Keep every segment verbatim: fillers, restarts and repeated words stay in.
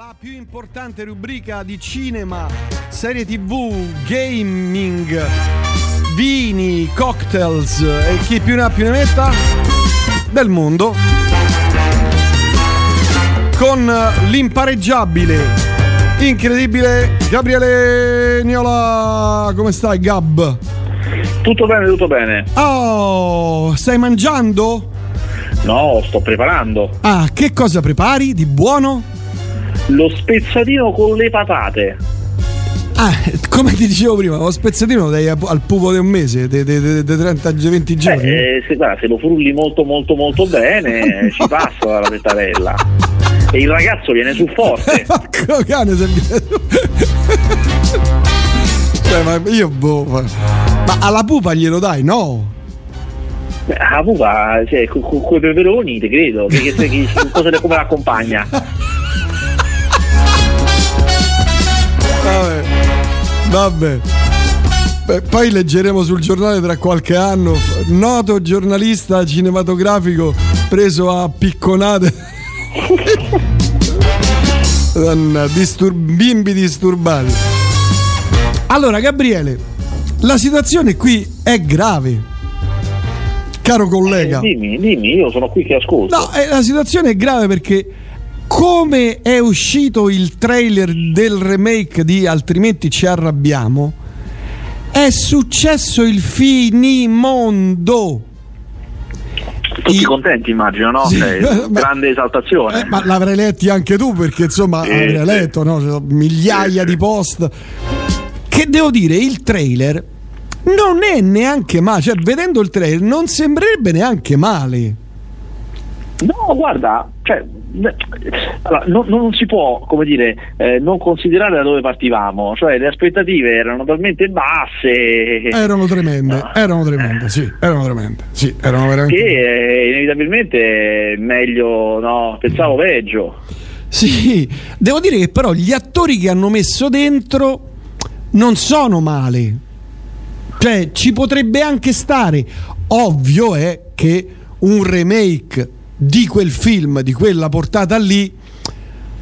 La più importante rubrica di cinema, serie tv, gaming, vini, cocktails e chi più ne ha più ne metta del mondo, con l'impareggiabile, incredibile Gabriele Niola. Come stai, Gab? Tutto bene, tutto bene. Oh, stai mangiando? No, sto preparando. Ah, che cosa prepari di buono? Lo spezzatino con le patate. Ah, come ti dicevo prima, lo spezzatino lo dai al pupo di un mese, di trenta a venti giorni. Eh, se, guarda, se lo frulli molto molto molto bene, no, ci passa dalla pettarella. E il ragazzo viene su forte. Porco cane, se viene su. Cioè, ma io boh. Ma alla pupa glielo dai, no? Alla pupa, cioè, con, con, con i peperoni, te credo. Perché se, che, cosa, come l'accompagna? Vabbè, vabbè. Beh, poi leggeremo sul giornale tra qualche anno, noto giornalista cinematografico preso a picconate Distur- bimbi disturbati. Allora, Gabriele, la situazione qui è grave, caro collega. Eh, dimmi, dimmi, io sono qui che ascolto. No, eh, la situazione è grave perché, come è uscito il trailer del remake di Altrimenti ci arrabbiamo, è successo il finimondo. Tutti I... contenti, immagino, no? Sì, eh, ma... grande esaltazione. Eh, ma l'avrai letti anche tu, perché insomma eh, avrai sì. letto, no? Migliaia eh, di post. Che devo dire, il trailer non è neanche male, cioè vedendo il trailer non sembrerebbe neanche male. No, guarda, cioè, allora, non, non si può, come dire, eh, non considerare da dove partivamo, cioè le aspettative erano talmente basse, erano tremende, no. erano tremende, sì, erano tremende, sì, erano veramente. Che eh, inevitabilmente meglio, no, pensavo peggio. Sì, devo dire che però gli attori che hanno messo dentro non sono male, cioè ci potrebbe anche stare. Ovvio è che un remake di quel film, di quella portata lì,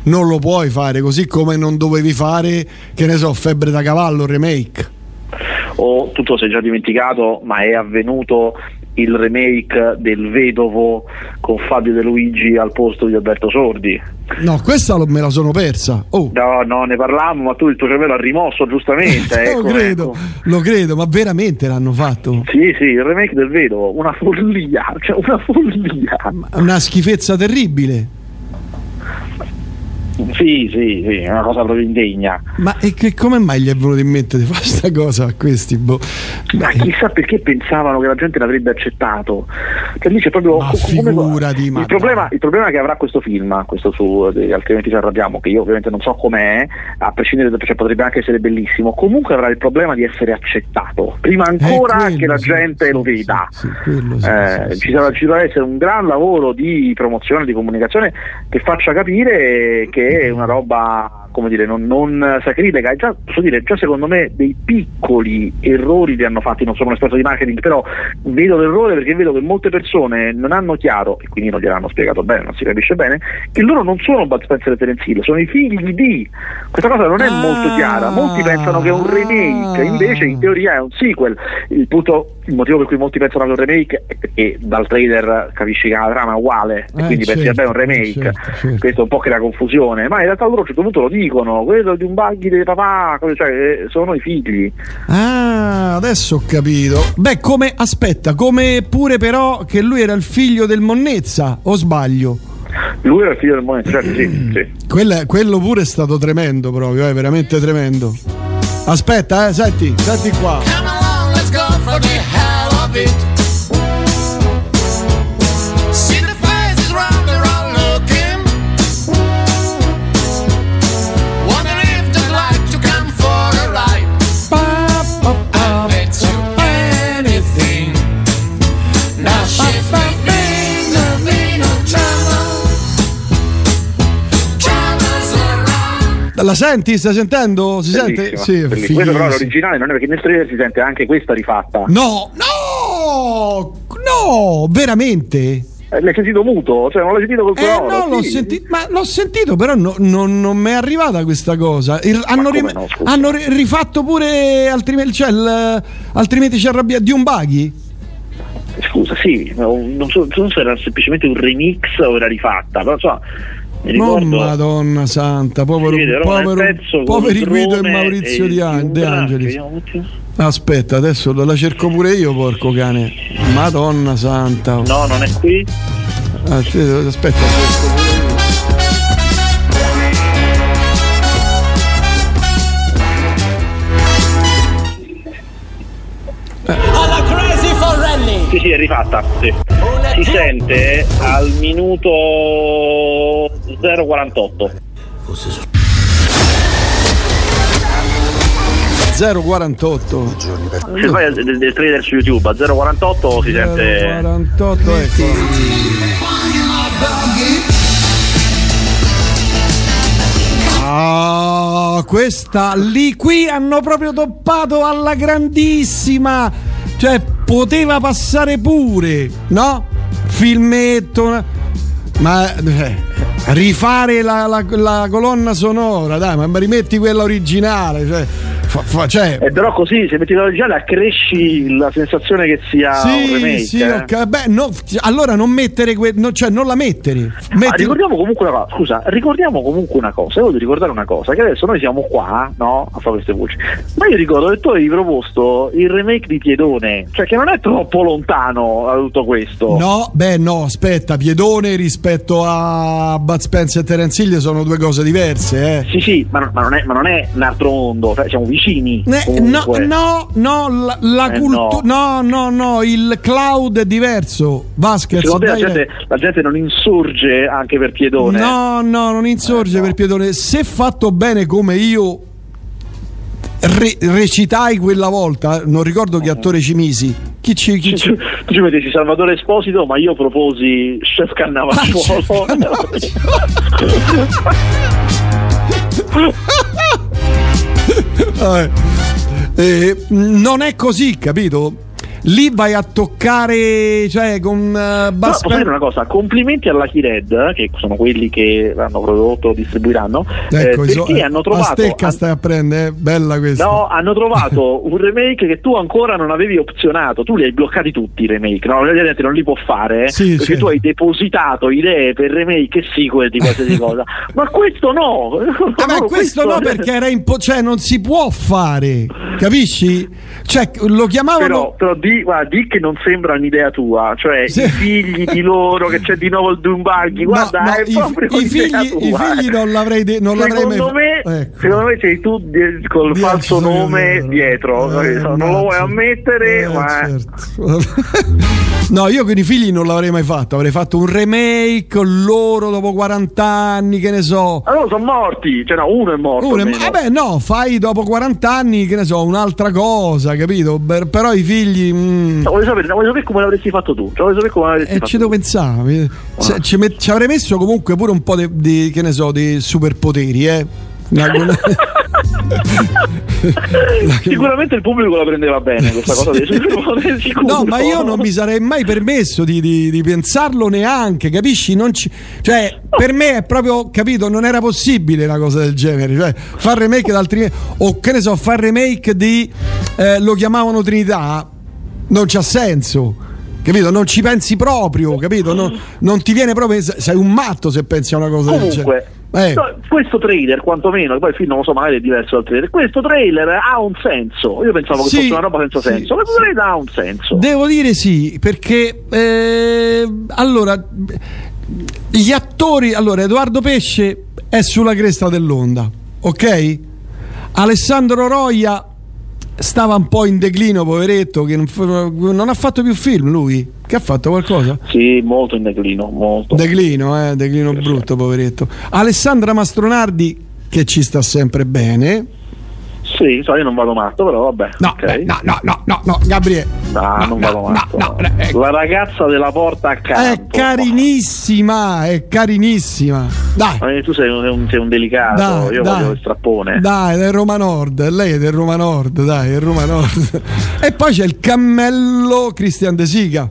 non lo puoi fare, così come non dovevi fare, che ne so, Febbre da Cavallo remake. O tu te lo sei già dimenticato, ma è avvenuto il remake del Vedovo con Fabio De Luigi al posto di Alberto Sordi. No, questa lo, me la sono persa. Oh. No, no, ne parlavamo, ma tu il tuo cervello ha rimosso, giustamente. eh, ecco, lo credo, ecco. lo credo, ma veramente l'hanno fatto? Sì, sì, il remake del Vedovo, una follia, cioè una follia. Una schifezza terribile. Sì, sì, sì, è una cosa proprio indegna. Ma e che, come mai gli è venuto in mente di fare sta cosa a questi? Boh. Ma chissà perché pensavano che la gente l'avrebbe accettato. Cioè lì c'è proprio ma come, figurati, ma il, problema, il problema che avrà questo film, questo su eh, Altrimenti ci arrabbiamo, che io ovviamente non so com'è, a prescindere da, cioè, potrebbe anche essere bellissimo, comunque avrà il problema di essere accettato prima ancora eh, quello, che la gente sì, lo veda. Sì, sì, quello, sì, eh, sì, ci sarà, sì. Ci dovrà essere un gran lavoro di promozione, di comunicazione, che faccia capire che è una roba, come dire, non, non sacrilega. Già, posso dire, già secondo me dei piccoli errori li hanno fatti. Non sono un esperto di marketing, però vedo l'errore, perché vedo che molte persone non hanno chiaro, e quindi non gliel'hanno spiegato bene, non si capisce bene, che loro non sono Bud Spencer e Terence Hill, sono i figli di. Questa cosa non è molto chiara. Molti pensano che è un remake, invece in teoria è un sequel. Il punto, il motivo per cui molti pensano che è un remake è perché dal trailer capisci che la trama è uguale, e eh, quindi certo, pensi vabbè è un remake, certo, certo. Questo un po' crea confusione, ma in realtà loro a un certo punto lo dicono, quello di un baghi dei papà, cioè sono i figli. Ah, adesso ho capito. Beh, come, aspetta, come pure però che lui era il figlio del Monnezza, o sbaglio? Lui era il figlio del Monnezza, certo, sì, sì. Quella, quello pure è stato tremendo proprio, è eh, veramente tremendo. Aspetta, eh, senti, senti qua. La senti? Stai sentendo? Si bellissima, sente? Sì, bellissima. Questo però l'originale non è, perché nel trailer si sente anche questa rifatta. No, no, no, veramente? L'hai sentito muto? Cioè non l'hai sentito col coro? Eh no, l'ho sì. sentito, ma l'ho sentito, però no, no, non mi è arrivata questa cosa. Il, hanno, rim- no, hanno rifatto pure altrimenti, cioè, il, altrimenti ci arrabbiamo di un Baghi? Scusa, sì, non so, non so se era semplicemente un remix o era rifatta, però so. Oh, Madonna santa, povero, vede, povero, poveri Guido e Maurizio e Di, De Angelis. Aspetta, adesso la cerco pure io, porco cane. Madonna santa. No, non è qui. Aspetta, aspetta. Alla Crazy for Rally. Sì, sì, è rifatta. Sì. Si sente al minuto zero quarantotto zero quarantotto Se fai del, del trailer su YouTube a zero quarantotto si sente zero quarantotto ecco. Ah, questa lì, qui hanno proprio toppato alla grandissima, cioè poteva passare pure, no? Filmetto, ma eh, rifare la, la, la colonna sonora, dai, ma rimetti quella originale, cioè, fa, fa, cioè. Eh, però così se metti quella originale accresci la sensazione che sia sì, un remake, sì, eh. okay, beh, no, allora non mettere que- no, cioè non la mettere, metti... ah, ricordiamo comunque una cosa, scusa, ricordiamo comunque una cosa, io voglio ricordare una cosa, che adesso noi siamo qua, no, a fare queste voci, ma io ricordo che tu avevi proposto il remake di Piedone, cioè che non è troppo lontano da tutto questo. No, beh no, aspetta, Piedone rispetto a Bud Spencer e Terence Hill sono due cose diverse, eh. Sì, sì, ma, ma, non, è, ma non è un altro mondo, cioè, siamo vicini. Eh, no, no, no, la, la eh, cultura, no. no, no, no, il cloud è diverso. Vasquez, secondo te la gente, la gente non insorge anche per Piedone? No, no, non insorge eh, per no. Piedone. Se fatto bene come io re- recitai quella volta, non ricordo che attore ci misi. Chi ci, chi ci... Tu ci metti Salvatore Esposito, ma io proposi Chef Cannavacciuolo. Ah, Cannavacciuolo. Eh, eh, non è così, capito? Lì vai a toccare, cioè con uh, basta. Posso dire una cosa? Complimenti alla Key Red, che sono quelli che l'hanno prodotto, distribuiranno. Ecco, eh, perché so, eh, hanno trovato. La stecca stai a prendere, eh? Bella questa. No, hanno trovato un remake che tu ancora non avevi opzionato. Tu li hai bloccati tutti i remake, no? La gente non li può fare sì, perché certo. Tu hai depositato idee per remake e sequel di qualsiasi cosa. Ma questo no, eh beh, no questo no, perché era impo- cioè non si può fare, capisci? Cioè lo chiamavano. Però, però Di, guarda, di che non sembra un'idea tua, cioè sì. I figli di loro che c'è di nuovo il Dumbaghi, guarda, no, no, è proprio i, i figli, tua, i figli eh. non l'avrei de- non secondo l'avrei me, ecco. Secondo me sei tu de- col Dio falso nome vero. Dietro, eh, non lo vuoi ammettere, eh, ma certo. No, io con i figli non l'avrei mai fatto, avrei fatto un remake loro dopo quaranta anni, che ne so. Allora sono morti, cioè no, uno è morto. Uno è... Vabbè, no, fai dopo quaranta anni, che ne so, un'altra cosa, capito? Per- però i figli Mm. Voglio sapere, voglio sapere come l'avresti fatto tu. Voglio sapere come l'avresti eh, fatto. Ci devo pensare. Ah. Ci, met- ci avrei messo comunque pure un po' di, che ne so, di superpoteri, eh. Sicuramente il pubblico la prendeva bene questa cosa dei superpoteri, sicuro. No, ma io non mi sarei mai permesso di, di, di pensarlo neanche, capisci? Non ci, cioè, per me è proprio, capito, non era possibile una cosa del genere, cioè far remake d'altri o che ne so, far remake di eh, Lo chiamavano Trinità. Non c'ha senso, capito? Non ci pensi proprio, capito? Non, non ti viene proprio. Sei un matto se pensi a una cosa del genere. Eh. Questo trailer, quantomeno, poi il film non lo so, magari è diverso dal trailer. Questo trailer ha un senso. Io pensavo sì, che fosse una roba senza sì, senso. Questo sì. trailer ha un senso. Devo dire sì, perché eh, allora gli attori. Allora, Edoardo Pesce è sulla cresta dell'onda, ok? Alessandro Roia stava un po' in declino, poveretto, che non, non ha fatto più film lui, che ha fatto qualcosa? Sì, molto in declino, molto. Declino, eh, declino sì, brutto, poveretto. Alessandra Mastronardi, che ci sta sempre bene. Sì, so, io non vado matto, però vabbè. No, okay. no, no, no, no, no, Gabriele. No, no, non vado no, matto. No, no, no. La ragazza della porta accanto. È carinissima, è carinissima. Dai. Tu sei un, sei un delicato, dai, io dai. voglio il strappone. Dai, del Roma Nord, lei è del Roma Nord, dai, del Roma Nord. E poi c'è il cammello Cristian De Siga.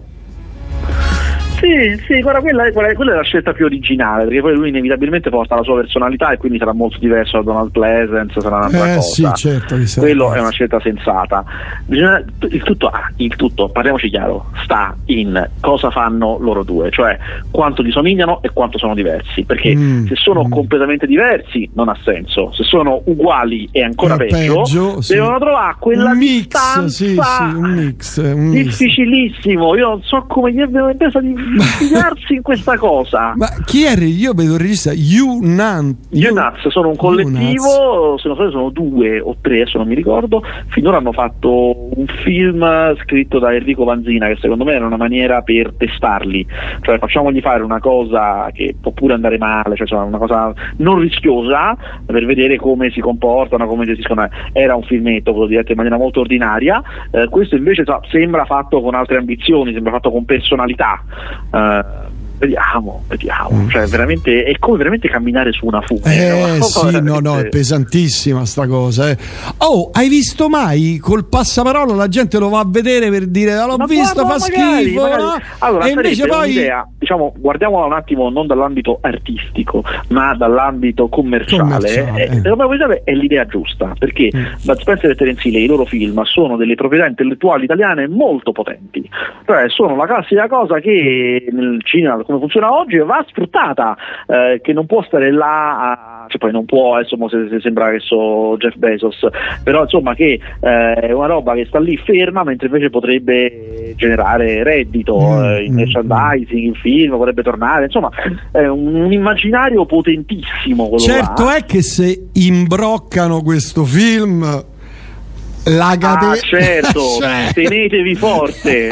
Sì, sì, guarda, quella, quella, quella è la scelta più originale, perché poi lui inevitabilmente porta la sua personalità e quindi sarà molto diverso da Donald Pleasence, sarà un'altra eh, cosa. Sì, certo, quello è una scelta sensata. Bisogna, il tutto, ah, il tutto, parliamoci chiaro, sta in cosa fanno loro due, cioè quanto gli somigliano e quanto sono diversi, perché mm, se sono mm. completamente diversi non ha senso, se sono uguali è ancora è peggio, peggio sì. Devono trovare quella un mix, distanza sì, sì, un mix, un difficilissimo, io non so come gli abbiano pensato di spiegarsi in questa cosa. Ma chi è? Io vedo il regista Younans Nuts, sono un collettivo, se non so sono due o tre, adesso non mi ricordo. Finora hanno fatto un film scritto da Enrico Vanzina, che secondo me era una maniera per testarli, cioè facciamogli fare una cosa che può pure andare male, cioè una cosa non rischiosa, per vedere come si comportano, come gestiscono. Era un filmetto, quello diretto in maniera molto ordinaria, eh, questo invece so, sembra fatto con altre ambizioni, sembra fatto con personalità. Uh, vediamo, vediamo, cioè veramente è come veramente camminare su una fuga. Eh, no? Sì, veramente... no, no, è pesantissima sta cosa. Eh. Oh, hai visto mai col passaparola la gente lo va a vedere per dire l'ho ma visto, guarda, fa magari, schifo. Magari. No? Allora, e invece poi un'idea, diciamo, guardiamola un attimo non dall'ambito artistico, ma dall'ambito commerciale. commerciale. È, è l'idea giusta, perché mm. Bud Spencer e Terence Hill, i loro film sono delle proprietà intellettuali italiane molto potenti. Cioè, sono la classica cosa che nel cinema come funziona oggi va sfruttata, eh, che non può stare là a... cioè poi non può, insomma, se, se sembra che so Jeff Bezos, però insomma che eh, è una roba che sta lì ferma, mentre invece potrebbe generare reddito mm, eh, in mm, merchandising, in film, potrebbe tornare, insomma è un, un immaginario potentissimo quello. Certo là. È che se imbroccano questo film la gade... ah, certo, cioè... tenetevi forte.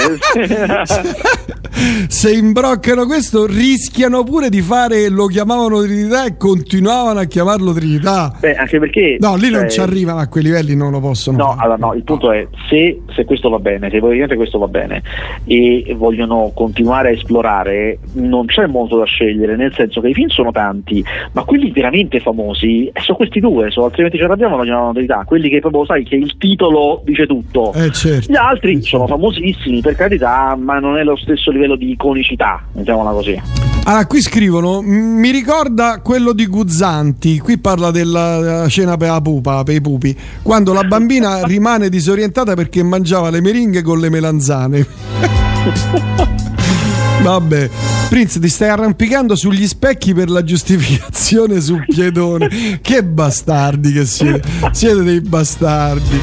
Se imbroccano questo rischiano pure di fare Lo chiamavano Trinità e continuavano a chiamarlo Trinità. Beh, anche perché no, lì cioè... non ci arrivano a quei livelli, non lo possono no, fare. Allora, no, il punto è se, se questo va bene, se ovviamente questo va bene e vogliono continuare a esplorare, non c'è molto da scegliere, nel senso che i film sono tanti, ma quelli veramente famosi sono questi due, sono Altrimenti ci arrabbiamo, Lo chiamavano Trinità, quelli che proprio sai che il titolo dice tutto, eh, certo. Gli altri sono famosissimi, per carità, ma non è lo stesso livello di iconicità, mettiamola così. Allora qui scrivono, mi ricorda quello di Guzzanti, qui parla della, della cena per la pupa, per i pupi, quando la bambina rimane disorientata perché mangiava le meringhe con le melanzane. Vabbè, Prince, ti stai arrampicando sugli specchi per la giustificazione sul piedone. Che bastardi che siete, siete dei bastardi.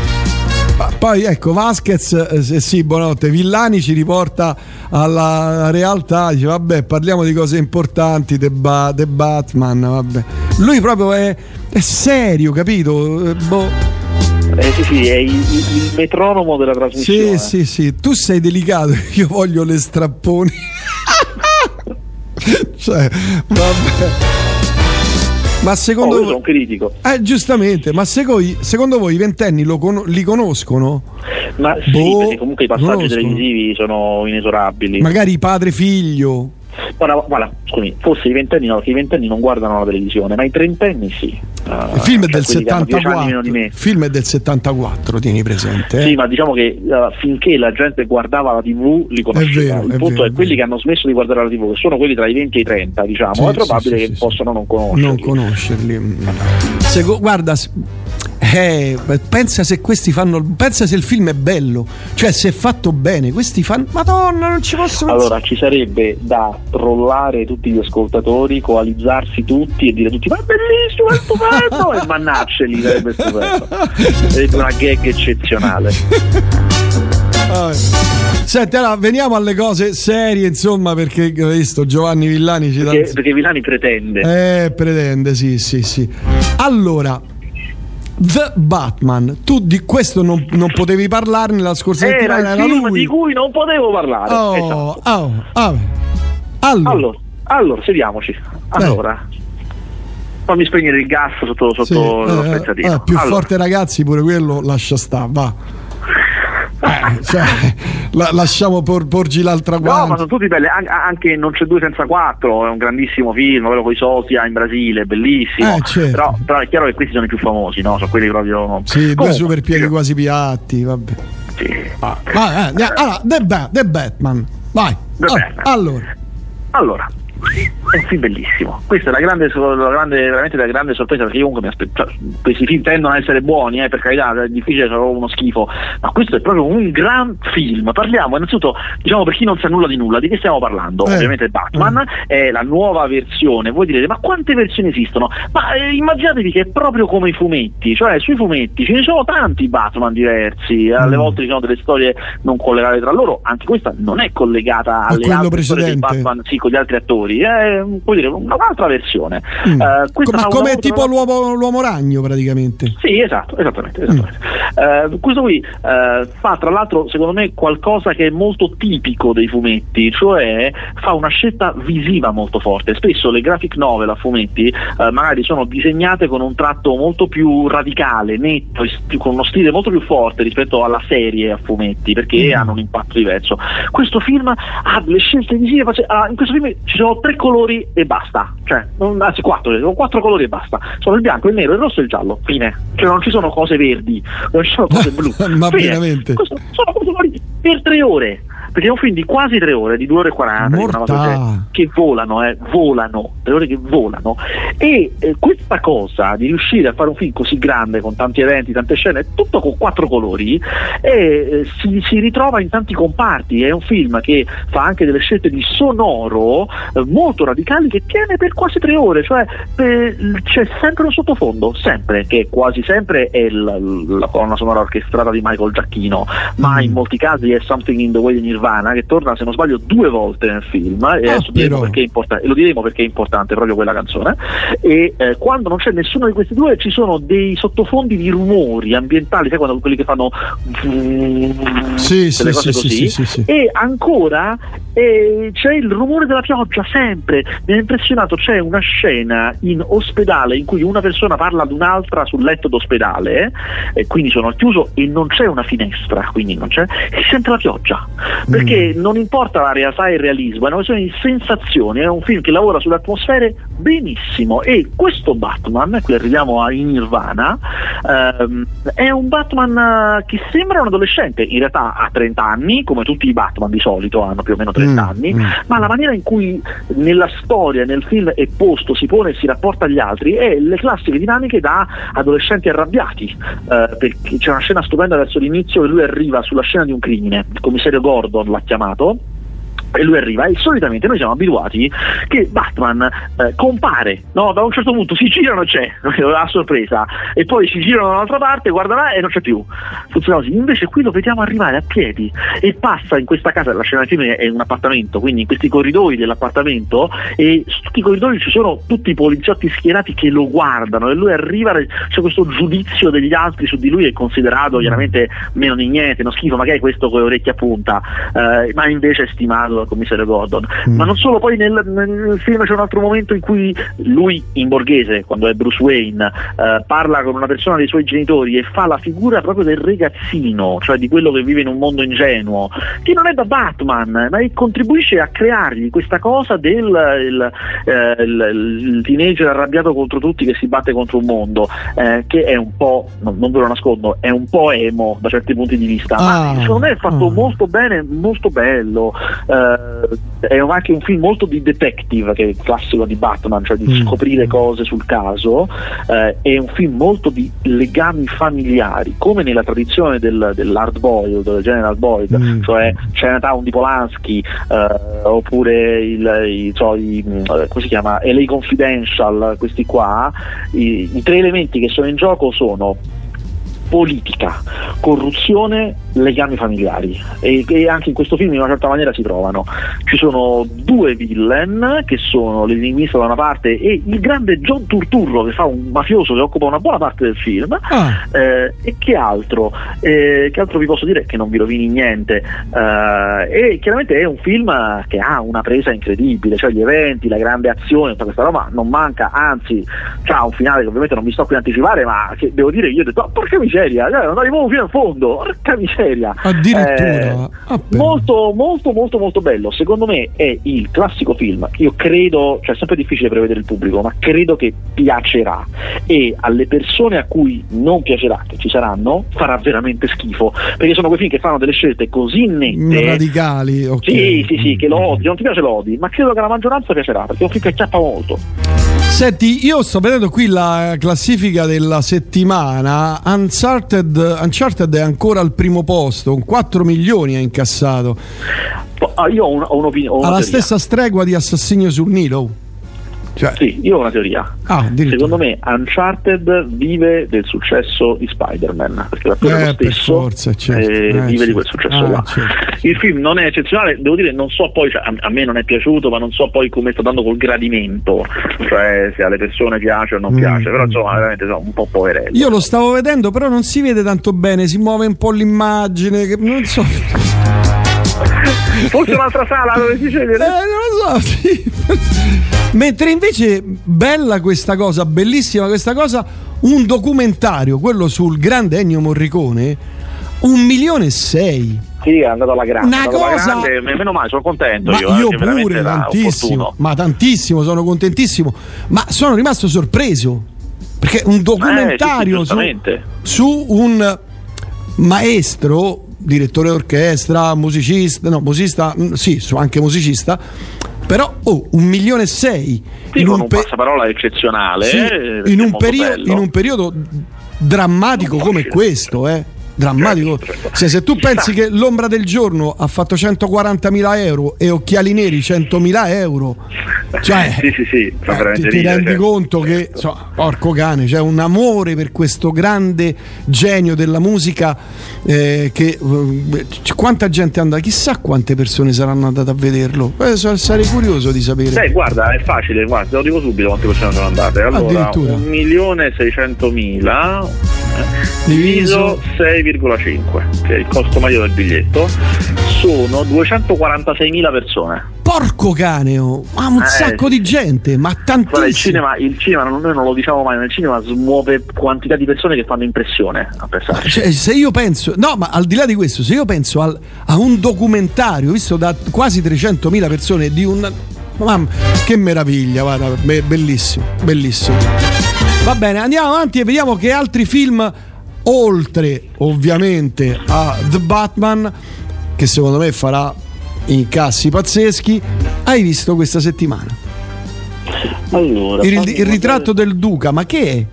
Poi ecco Vasquez, eh, sì, buonanotte. Villani ci riporta alla realtà, dice vabbè parliamo di cose importanti, The, ba- The Batman, vabbè. Lui proprio è, è serio, capito? Eh, boh. Eh sì, sì, è il, il metronomo della trasmissione. Sì, sì, sì, tu sei delicato, io voglio le strapponi. Cioè, vabbè. Ma secondo oh, io sono un critico. Eh, giustamente, ma secondo, secondo voi i ventenni lo con- li conoscono? Ma sì, boh, perché comunque i passaggi conoscono. Televisivi sono inesorabili. Magari padre figlio. Guarda, guarda, scusami, forse i ventenni no, perché i ventenni non guardano la televisione, ma i trentenni sì. Uh, il film è cioè del settantaquattro. Il film è del settantaquattro, tieni presente. Eh? Sì, ma diciamo che uh, finché la gente guardava la tivù li conosceva. Vero, il è punto vero, è, è quelli che hanno smesso di guardare la tivù, che sono quelli tra i venti e i trenta, diciamo, sì, è probabile sì, sì, che sì, possano sì. non conoscerli. Non conoscerli. Se, guarda, eh, pensa se questi fanno, pensa se il film è bello, cioè se è fatto bene, questi fanno. Madonna, non ci posso pensare. Allora ci sarebbe da trollare tutti gli ascoltatori, coalizzarsi tutti e dire tutti ma è bellissimo, è stupendo. E mannaceli, sarebbe stupendo, sarebbe una gag eccezionale. Senti, allora veniamo alle cose serie, insomma, perché ho visto Giovanni Villani ci perché, perché Villani pretende eh pretende sì sì sì allora The Batman, tu di questo non, non potevi parlarne la scorsa settimana, era, era il film lui. Di cui non potevo parlare. oh, esatto. oh, ah, allora. allora allora sediamoci allora Beh. Fammi spegnere il gas sotto, sotto sì, la spezzatina. Eh, più allora. Forte ragazzi, pure quello lascia sta, va. Eh, cioè, la, lasciamo por, porgi l'altra guardia. No, ma sono tutti belli, An- anche Non c'è due senza quattro, è un grandissimo film, quello con i Sosia in Brasile, bellissimo. Eh, certo. Però, però è chiaro che questi sono i più famosi, no? Sono quelli proprio. Sì, due super piedi quasi piatti, vabbè. Sì. Ah, eh, allora, The, ba- The Batman. Vai. The allora, Batman. allora. Allora, è un film bellissimo. Questa è la grande, la grande, veramente la grande sorpresa, perché comunque mi aspetto, cioè, questi film tendono a essere buoni, eh, per carità, è difficile, sarò uno schifo, ma questo è proprio un gran film. Parliamo innanzitutto, diciamo, per chi non sa nulla di nulla, di che stiamo parlando? Eh. Ovviamente Batman, mm. è la nuova versione. Voi direte, ma quante versioni esistono? Ma eh, immaginatevi che è proprio come i fumetti, cioè sui fumetti ce ne sono tanti Batman diversi, alle mm. volte ci sono delle storie non collegate tra loro, anche questa non è collegata alle altre precedente. Storie di Batman, sì, con gli altri attori. È, puoi dire, un'altra versione, mm. uh, ma come tipo l'uomo, l'uomo ragno praticamente. Sì, esatto, esattamente, esattamente. Mm. Uh, questo qui uh, fa tra l'altro secondo me qualcosa che è molto tipico dei fumetti, cioè fa una scelta visiva molto forte. Spesso le graphic novel a fumetti uh, magari sono disegnate con un tratto molto più radicale, netto, con uno stile molto più forte rispetto alla serie a fumetti, perché mm. hanno un impatto diverso. Questo film ha delle scelte visive, ah, in questo film ci sono tre colori e basta, cioè non, anzi quattro, sono quattro colori e basta, sono il bianco, il nero, il rosso e il giallo, fine, cioè non ci sono cose verdi, non ci sono cose blu. Ma fine. Veramente questo, sono colori per tre ore, perché è un film di quasi tre ore, di due ore e quaranta, che volano, eh, volano, tre ore che volano, e eh, questa cosa di riuscire a fare un film così grande con tanti eventi, tante scene, tutto con quattro colori, e eh, si, si ritrova in tanti comparti. È un film che fa anche delle scelte di sonoro eh, molto radicali, che tiene per quasi tre ore, cioè eh, c'è sempre un sottofondo, sempre, che quasi sempre è la, la colonna sonora orchestrata di Michael Giacchino, ma mm. in molti casi è Something in the Way di Nirvana, che torna, se non sbaglio, due volte nel film, ah, e diremo perché è importante, e lo diremo perché è importante proprio quella canzone. E eh, quando non c'è nessuno di questi due, ci sono dei sottofondi di rumori ambientali, sai, quando quelli che fanno sì, sì, cose sì, così, sì, sì, sì. E ancora eh, c'è il rumore della pioggia sempre. Mi ha impressionato, c'è una scena in ospedale in cui una persona parla ad un'altra sul letto d'ospedale, eh, quindi sono al chiuso e non c'è una finestra, quindi non c'è, e si sente la pioggia, perché mm. non importa la realtà e il realismo, è una questione di sensazioni. È un film che lavora sulle atmosfere benissimo, e questo Batman, qui arriviamo a Nirvana, ehm, è un Batman che sembra un adolescente, in realtà ha trenta anni, come tutti i Batman di solito hanno più o meno trenta anni, mm. ma la maniera in cui nella storia, nel film è posto, si pone e si rapporta agli altri, è le classiche dinamiche da adolescenti arrabbiati, eh, perché c'è una scena stupenda verso l'inizio, e lui arriva sulla scena di un crimine, il commissario Gordon l'ha chiamato, e lui arriva, e solitamente noi siamo abituati che Batman eh, compare, no? Da un certo punto si girano, c'è la sorpresa, e poi si girano dall'altra parte, guarda là, e non c'è più. Funziona così. Invece qui lo vediamo arrivare a piedi, e passa in questa casa, la scena fine è un appartamento, quindi in questi corridoi dell'appartamento, e su tutti i corridoi ci sono tutti i poliziotti schierati che lo guardano, e lui arriva, c'è questo giudizio degli altri su di lui, è considerato chiaramente meno di niente, uno schifo, magari questo con le orecchie a punta, eh, ma invece è stimato commissario Gordon. mm. Ma non solo, poi nel, nel film c'è un altro momento in cui lui, in borghese, quando è Bruce Wayne, eh, parla con una persona dei suoi genitori e fa la figura proprio del ragazzino, cioè di quello che vive in un mondo ingenuo, che non è da Batman, ma che contribuisce a creargli questa cosa del il, eh, il, il teenager arrabbiato contro tutti, che si batte contro un mondo, eh, che è un po', non, non ve lo nascondo, è un po' emo da certi punti di vista, ah. ma secondo me è fatto mm. molto bene, molto bello. eh, È anche un film molto di detective, che è il classico di Batman, cioè di mm. scoprire cose sul caso. eh, È un film molto di legami familiari, come nella tradizione del, dell'hard boiled, del genere hard boiled, mm. cioè Chinatown di Polanski, eh, oppure il, il, so, il, come si chiama, L A. Confidential. Questi qua, i, i tre elementi che sono in gioco sono politica, corruzione, legami familiari, e, e anche in questo film in una certa maniera si trovano. Ci sono due villain che sono l'enigmista da una parte e il grande John Turturro, che fa un mafioso che occupa una buona parte del film. ah. eh, e che altro eh, che altro vi posso dire, che non vi rovini niente. Eh, e chiaramente è un film che ha una presa incredibile, cioè gli eventi, la grande azione, tutta questa roba non manca, anzi c'ha un finale che ovviamente non vi sto qui ad anticipare, ma che devo dire, io ho detto, oh, porca miseria, non arrivo fino a fondo, porca miseria. stella. Addirittura. Eh, ah, molto molto molto molto bello, secondo me è il classico film, io credo, cioè è sempre difficile prevedere il pubblico, ma credo che piacerà, e alle persone a cui non piacerà, che ci saranno, farà veramente schifo, perché sono quei film che fanno delle scelte così nette, radicali, okay. Sì sì sì, che lo odi, non ti piace lo odi, ma credo che la maggioranza piacerà, perché è un film che chiappa molto. Senti, io sto vedendo qui la classifica della settimana. Uncharted, Uncharted è ancora al primo posto, un quattro milioni ha incassato. Io ho, un, ho un'opinione. Una alla teoria. Stessa stregua di Assassinio sul Nilo. Cioè... Sì, io ho una teoria. Ah, secondo me Uncharted vive del successo di Spider-Man, perché la cosa eh, lo stesso forza, certo. eh, eh, vive certo. di quel successo ah, là. Certo. Il film non è eccezionale, devo dire, non so poi, cioè, a, a me non è piaciuto, ma non so poi come sta andando col gradimento, cioè se alle persone piace o non mm. piace, però insomma veramente sono un po' poverello. Io lo stavo vedendo, però non si vede tanto bene, si muove un po' l'immagine, che non so. Forse un'altra sala dove si sceglie? Eh, non lo so, sì. Mentre invece bella questa cosa, bellissima questa cosa, un documentario, quello sul grande Ennio Morricone, un milione e sei. Sì, è andato alla grande. Una cosa... grande, meno male, sono contento. Ma io, io pure, tantissimo. Ma tantissimo, sono contentissimo. Ma sono rimasto sorpreso, perché un documentario eh, sì, su, su un maestro, direttore d'orchestra, musicista, no, musicista, sì, anche musicista. Però oh, un milione e sei in un, un pe- passaparola eccezionale, sì, eh, in, un periodo, in un periodo drammatico come questo, eh, drammatico. Se, se tu pensi che L'Ombra del Giorno ha fatto centoquarantamila euro e Occhiali Neri centomila euro, cioè sì, sì, sì, fa eh, ti, ti rendi certo. conto che so, porco cane, c'è cioè un amore per questo grande genio della musica, eh, che eh, quanta gente è andata, chissà quante persone saranno andate a vederlo, eh, sarei curioso di sapere. Beh, guarda, è facile, guarda, te lo dico subito quante persone sono andate. Allora, un milione e seicentomila diviso sei virgola cinque, che è il costo medio del biglietto, sono duecentoquarantaseimila persone. Porco caneo, ma un eh, sacco di gente, ma tantissimo. Il cinema, il cinema noi non lo diciamo mai, nel cinema smuove quantità di persone che fanno impressione a pensarci. Cioè, se io penso, no, ma al di là di questo, se io penso al, a un documentario visto da quasi trecentomila persone di un, mamma, che meraviglia, guarda, be- bellissimo, bellissimo. Va bene, andiamo avanti e vediamo che altri film, oltre ovviamente a The Batman, che secondo me farà incassi pazzeschi, hai visto questa settimana? Allora, il, il ritratto del Duca, ma che è?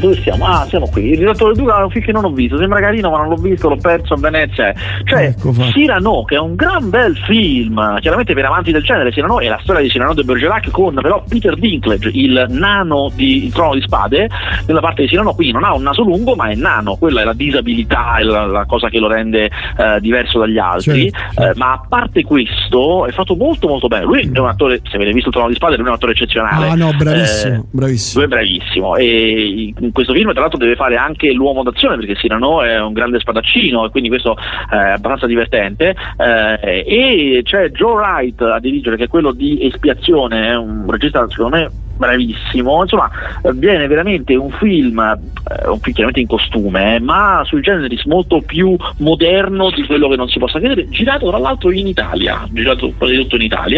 Dove siamo? Ah, siamo qui. Il direttore del Duca è un film che non ho visto, sembra carino ma non l'ho visto, l'ho perso a Venezia. Cioè, ecco, Cyrano, che è un gran bel film, chiaramente per amanti del genere. Cyrano è la storia di Cyrano de Bergerac, con però Peter Dinklage, il nano di Il Trono di Spade, nella parte di Cyrano, quindi non ha un naso lungo ma è nano, quella è la disabilità, è la, la cosa che lo rende eh, diverso dagli altri, certo, certo. Eh, ma a parte questo è fatto molto molto bene, lui è un attore, se avete visto Il Trono di Spade, lui è un attore eccezionale. Ah no, bravissimo, eh, bravissimo. Lui è bravissimo, e in questo film tra l'altro deve fare anche l'uomo d'azione, perché Cyrano è un grande spadaccino, e quindi questo è abbastanza divertente, eh, e c'è Joe Wright a dirigere, che è quello di Espiazione, un regista secondo me bravissimo, insomma viene veramente un film, eh, un film chiaramente in costume, eh, ma sui generis molto più moderno di quello che non si possa credere, girato tra l'altro in Italia, girato quasi tutto in Italia,